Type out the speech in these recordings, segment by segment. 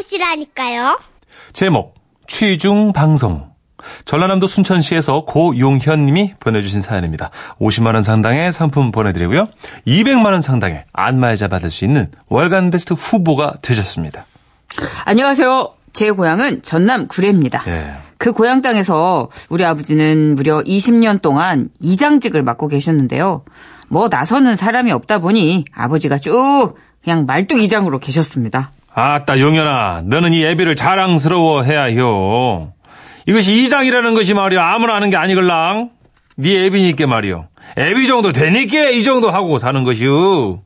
해보시라니까요. 제목 취중 방송. 전라남도 순천시에서 고용현 님이 보내주신 사연입니다. 50만 원 상당의 상품 보내드리고요. 200만 원 상당의 안마의자 받을 수 있는 월간 베스트 후보가 되셨습니다. 안녕하세요. 제 고향은 전남 구례입니다. 예. 그 고향 땅에서 우리 아버지는 무려 20년 동안 이장직을 맡고 계셨는데요. 뭐 나서는 사람이 없다 보니 아버지가 쭉 그냥 말뚝이장으로 계셨습니다. 아따 용현아, 너는 이 애비를 자랑스러워해야요. 이것이 이장이라는 것이 말이야 아무나 하는 게 아니걸랑. 네 애비니께 말이요, 애비 정도 되니께 이 정도 하고 사는 것이요.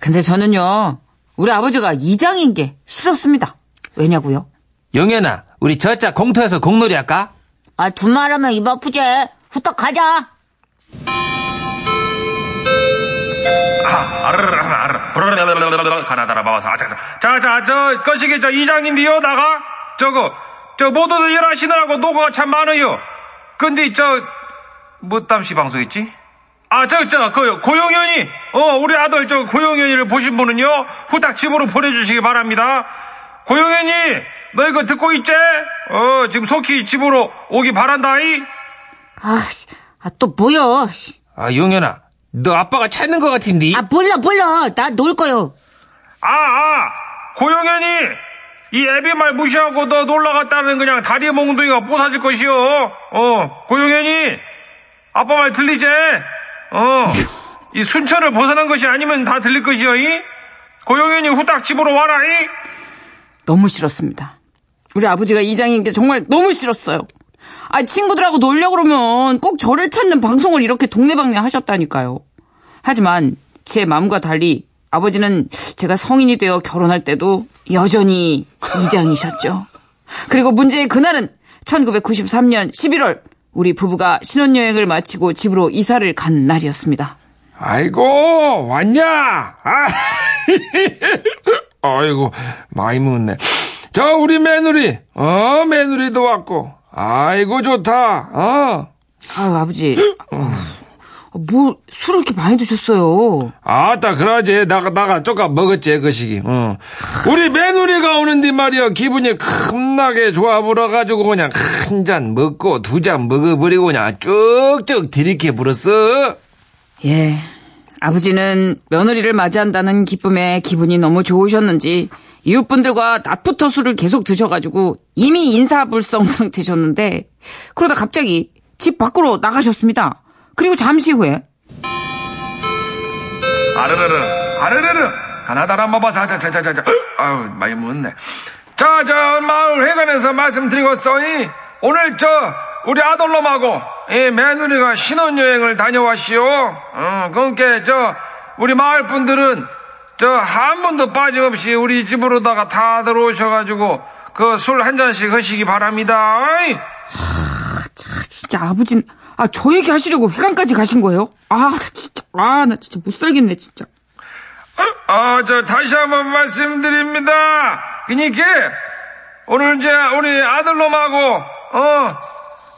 근데 저는요, 우리 아버지가 이장인 게 싫었습니다. 왜냐고요? 용현아, 우리 저자 공터에서 공놀이 할까? 아, 두말하면 입 아프지. 후딱 가자. 자자, 거시기 저 이장인데요, 나가 저 모두들 일하시느라고 노고가 참 많아요. 근데 저 뭐땀시 방송 있지? 아, 그 고용현이, 우리 아들 저 고용현이를 보신 분은요, 후딱 집으로 보내주시기 바랍니다. 고용현이, 너 이거 듣고 있지? 지금 속히 집으로 오기 바란다이. 아, 또 뭐여? 아, 용현아, 너 아빠가 찾는 것 같은데. 아, 몰라. 나 놀 거요. 고용현이, 이 애비 말 무시하고 너 놀러 갔다는 그냥 다리에 몽둥이가 뽀사질 것이요. 고용현이, 아빠 말 들리지? 이 순천을 벗어난 것이 아니면 다 들릴 것이요. 이 고용현이 후딱 집으로 와라. 이 너무 싫었습니다. 우리 아버지가 이장인 게 정말 너무 싫었어요. 아, 친구들하고 놀려고 그러면 꼭 저를 찾는 방송을 이렇게 동네방네 하셨다니까요. 하지만 제 마음과 달리 아버지는 제가 성인이 되어 결혼할 때도 여전히 이장이셨죠. 그리고 문제의 그날은 1993년 11월 우리 부부가 신혼여행을 마치고 집으로 이사를 간 날이었습니다. 아이고, 왔냐? 아이고, 많이 묻네. 저 우리 며느리, 며느리도 왔고. 아이고, 좋다. 아버지. 뭐 술을 이렇게 많이 드셨어요? 아따 그러지, 나가 조금 먹었지 그 시기. 우리 며느리가 오는데 말이야 기분이 겁나게 좋아 불어가지고 그냥 한 잔 먹고 두 잔 먹어버리고 그냥 쭉쭉 들이켜 불었어. 예, 아버지는 며느리를 맞이한다는 기쁨에 기분이 너무 좋으셨는지 이웃분들과 낮부터 술을 계속 드셔가지고 이미 인사불성 상태셨는데, 그러다 갑자기 집 밖으로 나가셨습니다. 그리고 잠시 후에 아르르르 가나다라마바 자자자자자. 아유, 많이 묻네. 자자, 마을 회관에서 말씀드리겠소니 오늘 저 우리 아들놈하고 이 며느리가 신혼여행을 다녀왔시오. 그러니까 저 우리 마을 분들은 저 한 분도 빠짐없이 우리 집으로다가 다 들어오셔가지고 그 술 한 잔씩 하시기 바랍니다. 진짜 아버지는 저 얘기 하시려고 회관까지 가신 거예요? 나 진짜 못 살겠네, 진짜. 저 다시 한번 말씀드립니다. 그니까 오늘 이제 우리 아들놈하고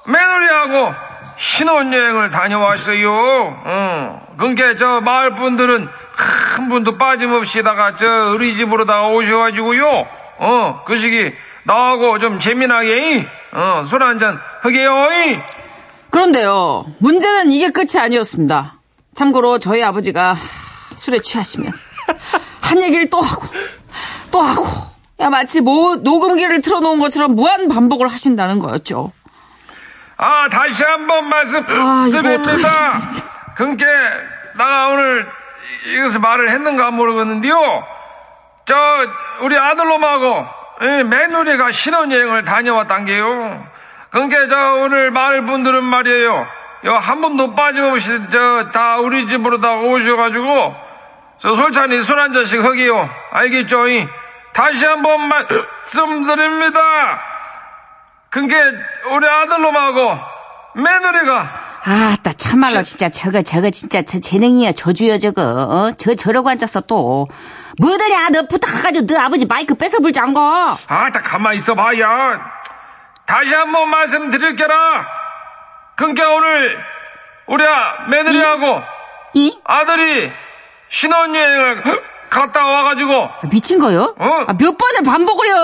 며느리하고 신혼여행을 다녀왔어요. 그니까 저 마을 분들은 한 분도 빠짐없이다가 저 우리 집으로다가 오셔가지고요. 그 시기 나하고 좀 재미나게 술 한잔 하게요. 그런데요, 문제는 이게 끝이 아니었습니다. 참고로 저희 아버지가 술에 취하시면 한 얘기를 또 하고 마치 뭐 녹음기를 틀어놓은 것처럼 무한 반복을 하신다는 거였죠. 다시 한번 말씀드립니다. 그러니까 내가 오늘 이것을 말을 했는가 모르겠는데요, 저 우리 아들놈하고 며느리가 신혼여행을 다녀왔단 게요. 그러니까 저 오늘 마을 분들은 말이에요, 한 분도 빠짐없이 저 다 우리 집으로 다 오셔가지고 저 솔찬히 술 한 잔씩 하기요. 알겠죠? 다시 한번 말씀드립니다. 그러니까 우리 아들놈하고 며느리가 아따 참말로 진짜 저거 진짜 저 재능이야, 저주야 저거. 저러고 앉았어 또. 뭐더냐, 너 부탁해가지고 너 아버지 마이크 뺏어 불지 않고. 아따 가만히 있어봐야. 다시 한번 말씀드릴게라. 그러니까 오늘 우리 며느리하고 아들이 신혼여행을 갔다 와가지고. 아, 미친 거요? 어? 아, 몇 번을 반복을 해요.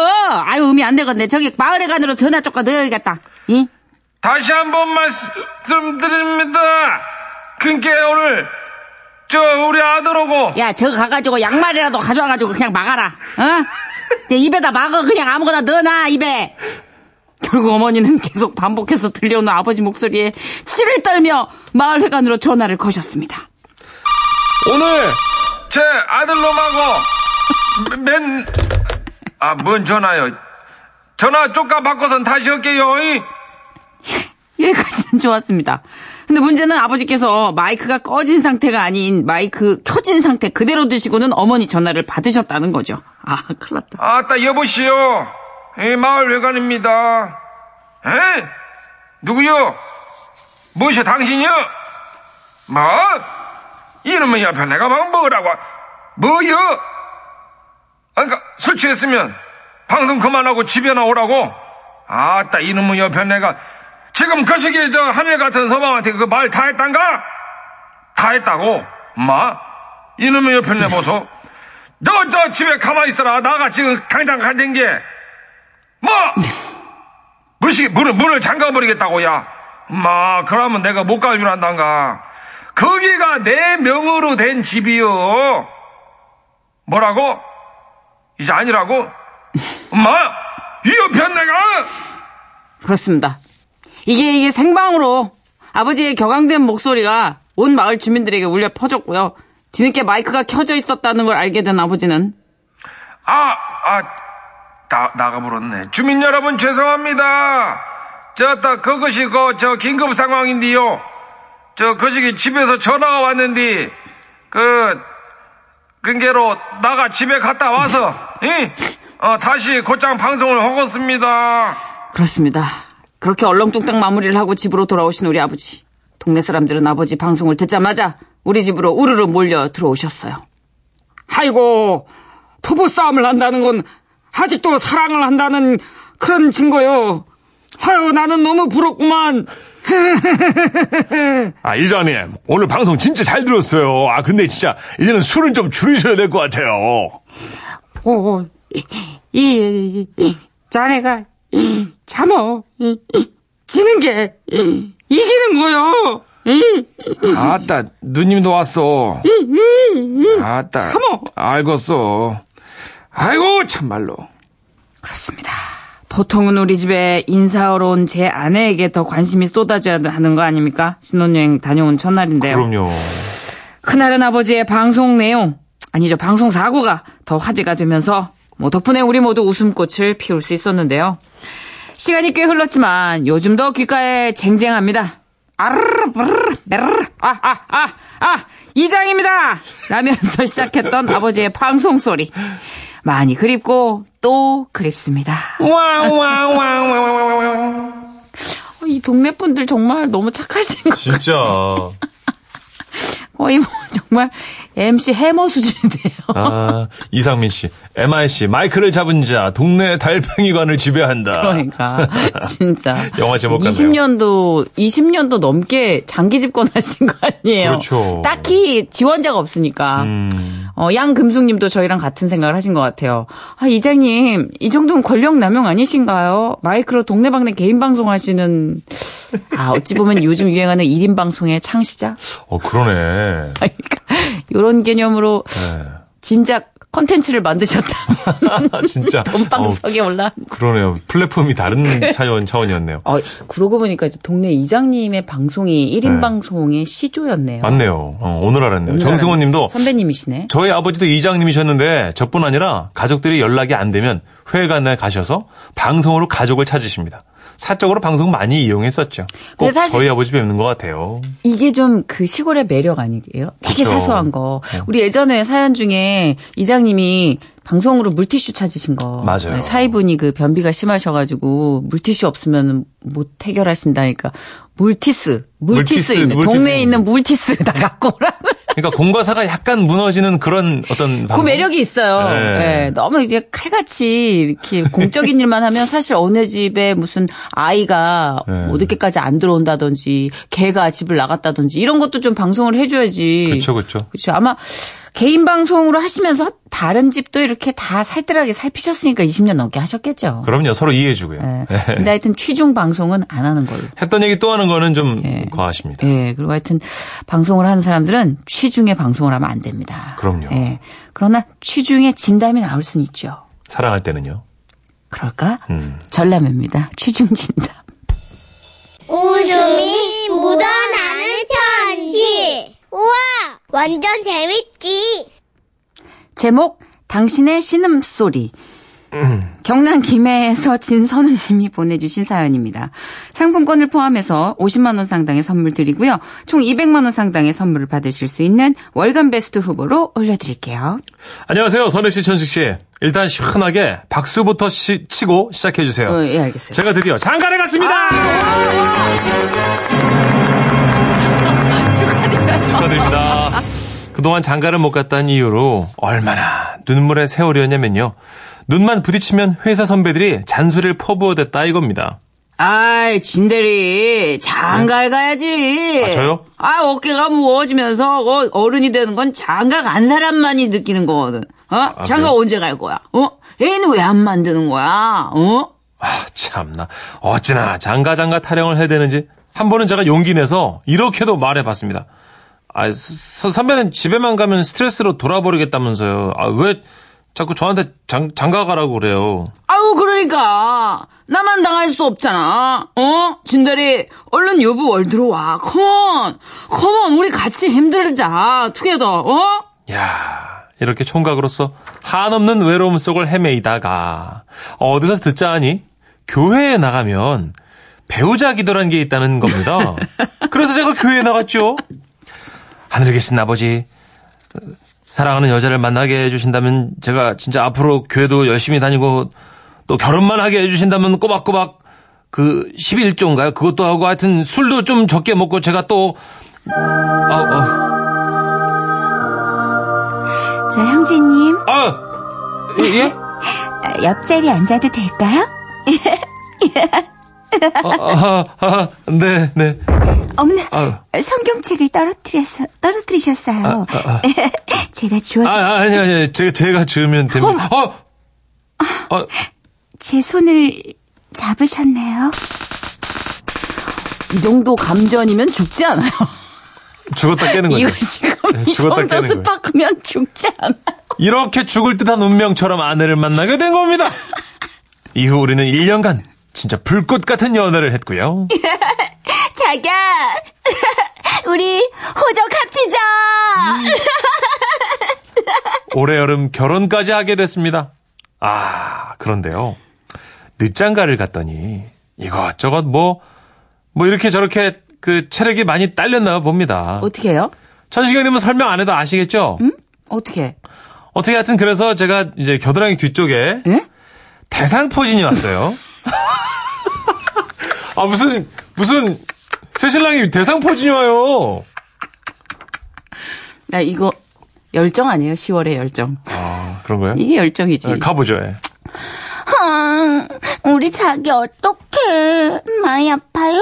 아유, 의미 안 되겠네. 저기 마을에 간으로 전화 조금 넣어야겠다. 응? 다시 한번 말씀드립니다. 그러니까 오늘 저 우리 아들하고. 야, 저거 가가지고 양말이라도 가져와가지고 그냥 막아라. 어? 입에다 막아. 그냥 아무거나 넣어놔 입에. 결국 어머니는 계속 반복해서 들려오는 아버지 목소리에 치를 떨며 마을회관으로 전화를 거셨습니다. 오늘 제 아들놈하고 아, 뭔 전화요? 전화 쪽가 바꿔선 다시 할게요. 여기까지는 좋았습니다. 근데 문제는 아버지께서 마이크가 꺼진 상태가 아닌 마이크 켜진 상태 그대로 드시고는 어머니 전화를 받으셨다는 거죠. 아, 큰일 났다. 아따, 여보시오. 이 마을회관입니다. 에? 누구요? 뭐시 당신이요? 뭐? 이놈의 옆에 내가 막 먹으라고. 뭐요? 그러니까 술 취했으면 방송 그만하고 집에나 오라고. 아따, 이놈의 옆에 내가 지금 거시기 저 하늘 같은 서방한테 그 말 다 했단가? 다 했다고. 엄마, 이놈의 옆에 내보소. 너 저 집에 가만히 있어라. 나가 지금 당장 간댄 게. 뭐? 문을 잠가버리겠다고, 야. 엄마, 그러면 내가 못 갈 줄 안단가. 거기가 내 명으로 된 집이요. 뭐라고? 이제 아니라고? 엄마, 이 옆에 내가! 그렇습니다. 이게 생방으로 아버지의 격앙된 목소리가 온 마을 주민들에게 울려 퍼졌고요. 뒤늦게 마이크가 켜져 있었다는 걸 알게 된 아버지는. 나가 불었네. 주민 여러분, 죄송합니다. 그것이 긴급 상황인데요. 그저기 집에서 전화가 왔는데, 근게로 나가 집에 갔다 와서, 다시 곧장 방송을 하겠습니다. 그렇습니다. 그렇게 얼렁뚱땅 마무리를 하고 집으로 돌아오신 우리 아버지. 동네 사람들은 아버지 방송을 듣자마자 우리 집으로 우르르 몰려 들어오셨어요. 아이고, 부부싸움을 한다는 건 아직도 사랑을 한다는 그런 증거요. 아유, 나는 너무 부럽구만. 아, 이장님, 오늘 방송 진짜 잘 들었어요. 아, 근데 진짜 이제는 술은 좀 줄이셔야 될 것 같아요. 자네가 참어. 지는 게 이기는 거요. 아따, 누님도 왔어. 아따, 참어. 알겠어. 아이고, 참말로. 그렇습니다. 보통은 우리 집에 인사하러 온 제 아내에게 더 관심이 쏟아져야 하는 거 아닙니까? 신혼여행 다녀온 첫날인데요. 그럼요. 그날은 아버지의 방송 내용, 아니죠, 방송 사고가 더 화제가 되면서 뭐 덕분에 우리 모두 웃음꽃을 피울 수 있었는데요. 시간이 꽤 흘렀지만 요즘 더 귓가에 쟁쟁합니다. 이장입니다! 라면서 시작했던 아버지의 방송 소리. 많이 그립고 또 그립습니다. 와와와와와와와. 이 동네 분들 정말 너무 착하신 것 같아요. 진짜. 거의 뭐 정말 MC 해머 수준인데요. 아, 이상민 씨, MIC 마이크를 잡은 자 동네 달팽이관을 지배한다. 그러니까 진짜 영화 제목 같네요. 20년도 넘게 장기 집권하신 거 아니에요. 그렇죠. 딱히 지원자가 없으니까. 양금숙님도 저희랑 같은 생각을 하신 것 같아요. 아, 이장님, 이 정도면 권력 남용 아니신가요? 마이크로 동네방네 개인 방송하시는. 아, 어찌 보면 요즘 유행하는 1인 방송의 창시자. 그러네. 그러니까 이런 개념으로 진작 콘텐츠를 만드셨다. 진짜 돈방석에 올라. 그러네요. 플랫폼이 다른 차원이었네요. 그러고 보니까 이제 동네 이장님의 방송이 1인 방송의 시조였네요. 맞네요. 오늘 알았네요. 정승호님도 선배님이시네. 저희 아버지도 이장님이셨는데 저뿐 아니라 가족들이 연락이 안 되면 회관에 가셔서 방송으로 가족을 찾으십니다. 사적으로 방송 많이 이용했었죠. 꼭 저희 아버지 뵙는 것 같아요. 이게 좀 그 시골의 매력 아니에요? 되게 그렇죠. 사소한 거. 우리 예전에 사연 중에 이장님이 방송으로 물티슈 찾으신 거. 맞아요. 사위분이 그 변비가 심하셔가지고 물티슈 없으면 못 해결하신다니까. 물티스. 동네에 있는 물티스 다 갖고 오라고. 그러니까 공과 사가 약간 무너지는 그런 어떤 방송. 그 매력이 있어요. 네, 너무 이제 칼같이 이렇게 공적인 일만 하면 사실 어느 집에 무슨 아이가 뭐 늦게까지 안 들어온다든지 개가 집을 나갔다든지 이런 것도 좀 방송을 해줘야지. 그렇죠. 아마 개인 방송으로 하시면서 다른 집도 이렇게 다 살뜰하게 살피셨으니까 20년 넘게 하셨겠죠. 그럼요. 서로 이해해주고요. 네. 네. 근데 하여튼 취중 방송은 안 하는 걸로. 했던 얘기 또 하는 거는 좀 네. 과하십니다. 네. 그리고 하여튼 방송을 하는 사람들은 취중에 방송을 하면 안 됩니다. 그럼요. 네. 그러나 취중에 진담이 나올 수는 있죠. 사랑할 때는요. 그럴까? 전람회입니다. 취중 진담. 웃음이 묻어나는 편지. 우와! 완전 재밌지. 제목 당신의 신음소리. 경남 김해에서 진선우 님이 보내주신 사연입니다. 상품권을 포함해서 50만 원 상당의 선물 드리고요. 총 200만 원 상당의 선물을 받으실 수 있는 월간 베스트 후보로 올려드릴게요. 안녕하세요. 선우 씨, 천식 씨. 일단 시원하게 박수부터 치고 시작해 주세요. 예, 알겠어요. 제가 드디어 장가를 갔습니다. 축하드립니다. 그동안 장가를 못 갔다는 이유로 얼마나 눈물의 세월이었냐면요. 눈만 부딪히면 회사 선배들이 잔소리를 퍼부어댔다 이겁니다. 아이, 진대리, 장가를 가야지. 아, 저요? 아, 어깨가 무거워지면서 어른이 되는 건 장가 간 사람만이 느끼는 거거든. 어? 아, 장가 그래? 언제 갈 거야? 어? 애는 왜 안 만드는 거야? 어? 아, 참나. 어찌나 장가 타령을 해야 되는지 한 번은 제가 용기 내서 이렇게도 말해봤습니다. 아, 선배는 집에만 가면 스트레스로 돌아버리겠다면서요. 아, 왜 자꾸 저한테 장가 가라고 그래요? 아우, 그러니까 나만 당할 수 없잖아. 어? 진달이, 얼른 여부 월 들어와. 컴온, 우리 같이 힘들자. 투게더. 어? 야, 이렇게 총각으로서 한없는 외로움 속을 헤매이다가 어디서 듣자 하니 교회에 나가면 배우자 기도란 게 있다는 겁니다. 그래서 제가 교회에 나갔죠. 하늘에 계신 아버지, 사랑하는 여자를 만나게 해주신다면 제가 진짜 앞으로 교회도 열심히 다니고 또 결혼만 하게 해주신다면 꼬박꼬박 그 11조인가요? 그것도 하고 하여튼 술도 좀 적게 먹고 제가 또 저 형제님. 아, 예? 옆자리 앉아도 될까요? 네. 어머나, 성경책을 떨어뜨리셨어요. 제가 주워드릴게요. 아니, 제가 주우면 됩니다. 제 손을 잡으셨네요. 이 정도 감전이면 죽지 않아요. 죽었다 깨는 거죠. 이거 지금 이 정도 스파크면 죽지 않아요. 이렇게 죽을 듯한 운명처럼 아내를 만나게 된 겁니다. 이후 우리는 1년간 진짜 불꽃 같은 연애를 했고요. 자기야, 우리 호적 합치자. 올해 여름 결혼까지 하게 됐습니다. 아, 그런데요, 늦장가를 갔더니 이것저것 뭐 이렇게 저렇게 그 체력이 많이 딸렸나 봅니다. 어떻게 해요? 천식형님은 설명 안 해도 아시겠죠? 응? 어떻게 하여튼 그래서 제가 이제 겨드랑이 뒤쪽에 응? 대상포진이 왔어요. 아, 무슨 새신랑이 대상포진이 와요. 나 이거 열정 아니에요? 10월의 열정. 아, 그런 거예요? 이게 열정이지. 아, 가보죠. 예. 아, 우리 자기 어떡해. 많이 아파요?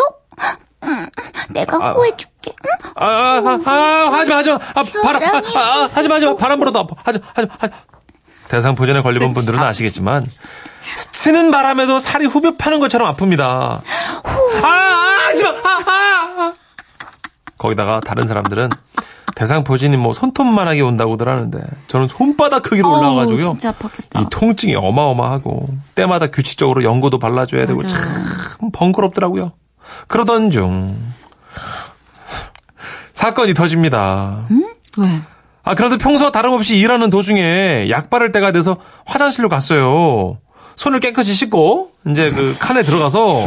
내가 호해줄게. 응? 하지마. 하지마. 바람 불어도 아파. 하지마. 대상포진에 걸리본 분들은 아시겠지만 스치는 바람에도 살이 후벼 파는 것처럼 아픕니다. 하지마. 거기다가 다른 사람들은 대상포진이 뭐 손톱만하게 온다고들 하는데 저는 손바닥 크기로 올라와가지고요. 진짜 아팠겠다. 이 통증이 어마어마하고 때마다 규칙적으로 연고도 발라줘야 되고 참 번거롭더라고요. 그러던 중 사건이 터집니다. 응? 왜? 아, 그런데 평소와 다름없이 일하는 도중에 약 바를 때가 돼서 화장실로 갔어요. 손을 깨끗이 씻고 이제 그 칸에 들어가서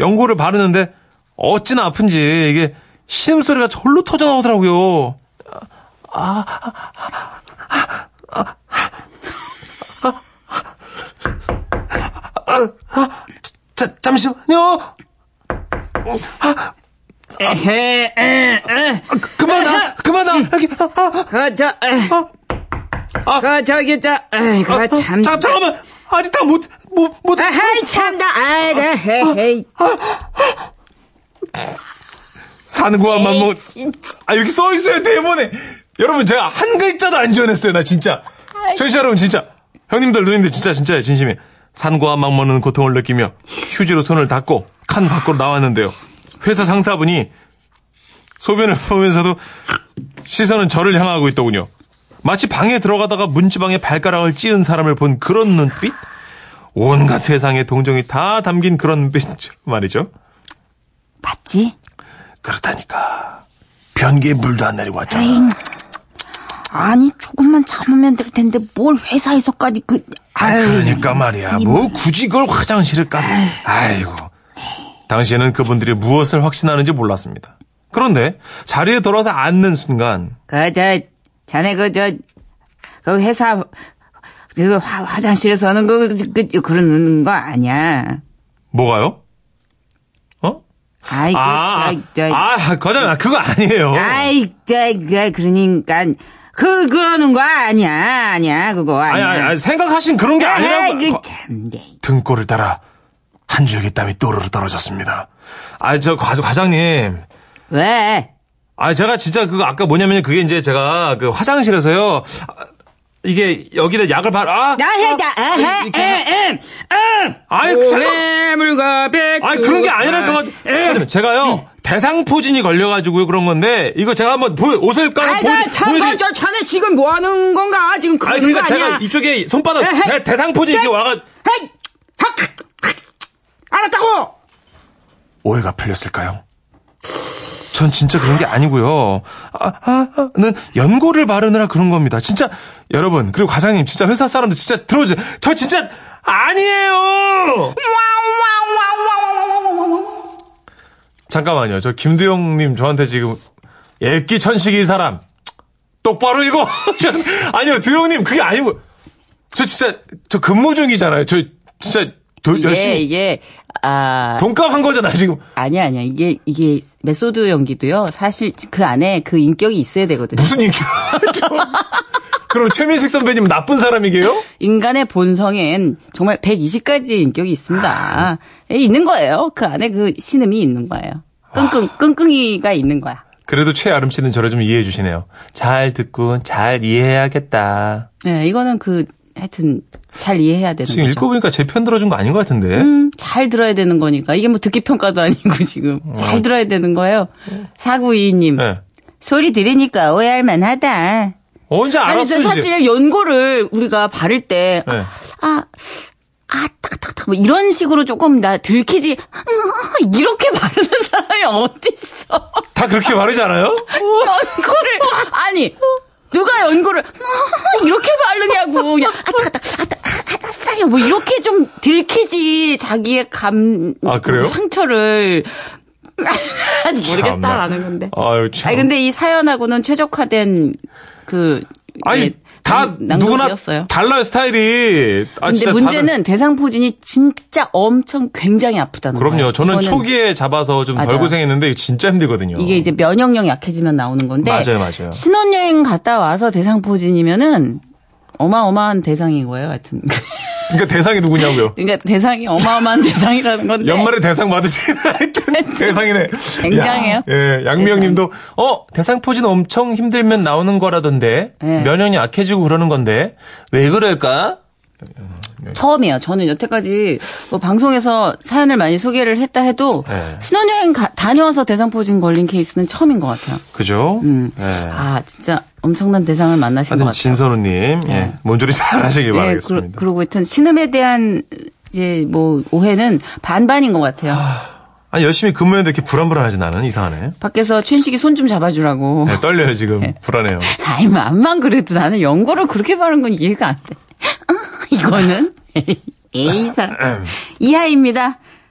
연고를 바르는데 어찌나 아픈지 이게 신음소리가 절로 터져 나오더라고요. 잠시만요. 그만아. 잠깐만. 아직 다 못. 아이, 참나. 사는 거만 못. 아, 여기 써 있어요, 대본에. 여러분 제가 한 글자도 안 지어냈어요. 나 진짜. 청취자 여러분 진짜. 형님들 누님들 진짜예요. 진심이에요. 산과 막무는 고통을 느끼며 휴지로 손을 닦고 칸 밖으로 나왔는데요. 회사 상사분이 소변을 보면서도 시선은 저를 향하고 있더군요. 마치 방에 들어가다가 문지방에 발가락을 찧은 사람을 본 그런 눈빛? 온갖 세상의 동정이 다 담긴 그런 눈빛처럼 말이죠. 맞지? 그렇다니까. 변기에 물도 안 내리고 왔잖아. 에잉. 아니 조금만 참으면 될 텐데 뭘 회사에서까지 그... 아유, 그러니까 말이야. 뭐 굳이 그걸 화장실을 까서... 아이고. 당시에는 그분들이 무엇을 확신하는지 몰랐습니다. 그런데 자리에 돌아서 앉는 순간 자네 그 회사 그 화장실에서는 그러는 거 아니야. 뭐가요? 어? 거잖아. 그거 아니에요. 그러니까 그러는 거 아니야. 그거 아니야. 아니, 생각하신 그런 게 아니라고. 등골을 따라 한 줄기 땀이 또르르 떨어졌습니다. 과장님. 왜? 제가 진짜 그거 아까 뭐냐면 그게 이제 제가 그 화장실에서요. 이게 여기다 약을 그런 게 아니라니까. 제가요. 대상포진이 걸려가지고요. 그런 건데 이거 제가 한번 옷을 깔아 보여드릴게요. 자네 지금 뭐 하는 건가? 지금 그러는 거 아니야. 제가 이쪽에 손바닥 대상포진이 와가지고. 알았다고. 오해가 풀렸을까요? 전 진짜 그런 게 아니고요. 는 연고를 바르느라 그런 겁니다. 진짜 여러분 그리고 과장님 진짜 회사 사람들 진짜 들어오세요. 저 진짜 아니에요. 잠깐만요. 저 김두영님 저한테 지금 애끼천식이 사람 똑바로 읽어. 아니요 두영님 그게 아니고 저 진짜 저 근무 중이잖아요. 저 진짜 열심히 이게 돈값 한 거잖아 지금. 아니야 이게 메소드 연기도요. 사실 그 안에 그 인격이 있어야 되거든요. 무슨 인격? 그럼 최민식 선배님 나쁜 사람이게요? 인간의 본성엔 정말 120가지 인격이 있습니다. 있는 거예요. 그 안에 그 신음이 있는 거예요. 끙끙이가 있는 거야. 그래도 최아름 씨는 저를 좀 이해해 주시네요. 잘 듣고 잘 이해해야겠다. 네, 이거는 그. 하여튼 잘 이해해야 되는 지금 거죠. 읽고 보니까 제 편 들어준 거 아닌 것 같은데. 잘 들어야 되는 거니까. 이게 뭐 듣기 평가도 아니고 지금. 잘 들어야 되는 거예요. 사구이님. 네. 소리 들으니까 오해할 만하다. 언제 알았어? 아니, 사실 연고를 우리가 바를 때 네. 딱딱딱 뭐 이런 식으로 조금 나 들키지. 이렇게 바르는 사람이 어디 있어? 다 그렇게 바르지 않아요? 연고를 아니. 누가 연고를 이렇게 바르냐고. 그냥 아따 쓰라려 뭐 이렇게 좀 들키지 자기의 그래요? 상처를 모르겠다라는 건데. 아니 근데 이 사연하고는 최적화된 그 다 누구나 달라요 스타일이. 근데 진짜 문제는 대상포진이 진짜 엄청 굉장히 아프다는 거예요. 그럼요. 저는 초기에 잡아서 좀 덜 고생했는데 진짜 힘들거든요. 이게 이제 면역력 약해지면 나오는 건데. 맞아요. 신혼여행 갔다 와서 대상포진이면은 어마어마한 대상인 거예요. 하여튼. 그러니까 대상이 누구냐고요. 그러니까 대상이 어마어마한 대상이라는 건데. 연말에 대상 받으시긴 하여튼 대상이네. 굉장해요. 예, 양미영님도 대상포진 엄청 힘들면 나오는 거라던데 네. 면역이 약해지고 그러는 건데 왜 그럴까? 처음이에요. 저는 여태까지 뭐 방송에서 사연을 많이 소개를 했다 해도 네. 신혼여행 다녀와서 대상포진 걸린 케이스는 처음인 것 같아요. 그죠? 네. 진짜 엄청난 대상을 만나신 것 같아요. 진선우님, 네. 뭔조리 잘하시길 바라겠습니다. 그러고 하여튼 신음에 대한 이제 뭐 오해는 반반인 것 같아요. 열심히 근무했는데 이렇게 불안불안하지 나는 이상하네. 밖에서 최인식이 손 좀 잡아주라고. 네, 떨려요 지금. 네. 불안해요. 맘만 그래도 나는 연고를 그렇게 바른 건 이해가 안 돼. 이거는 에이 사람 이하입니다.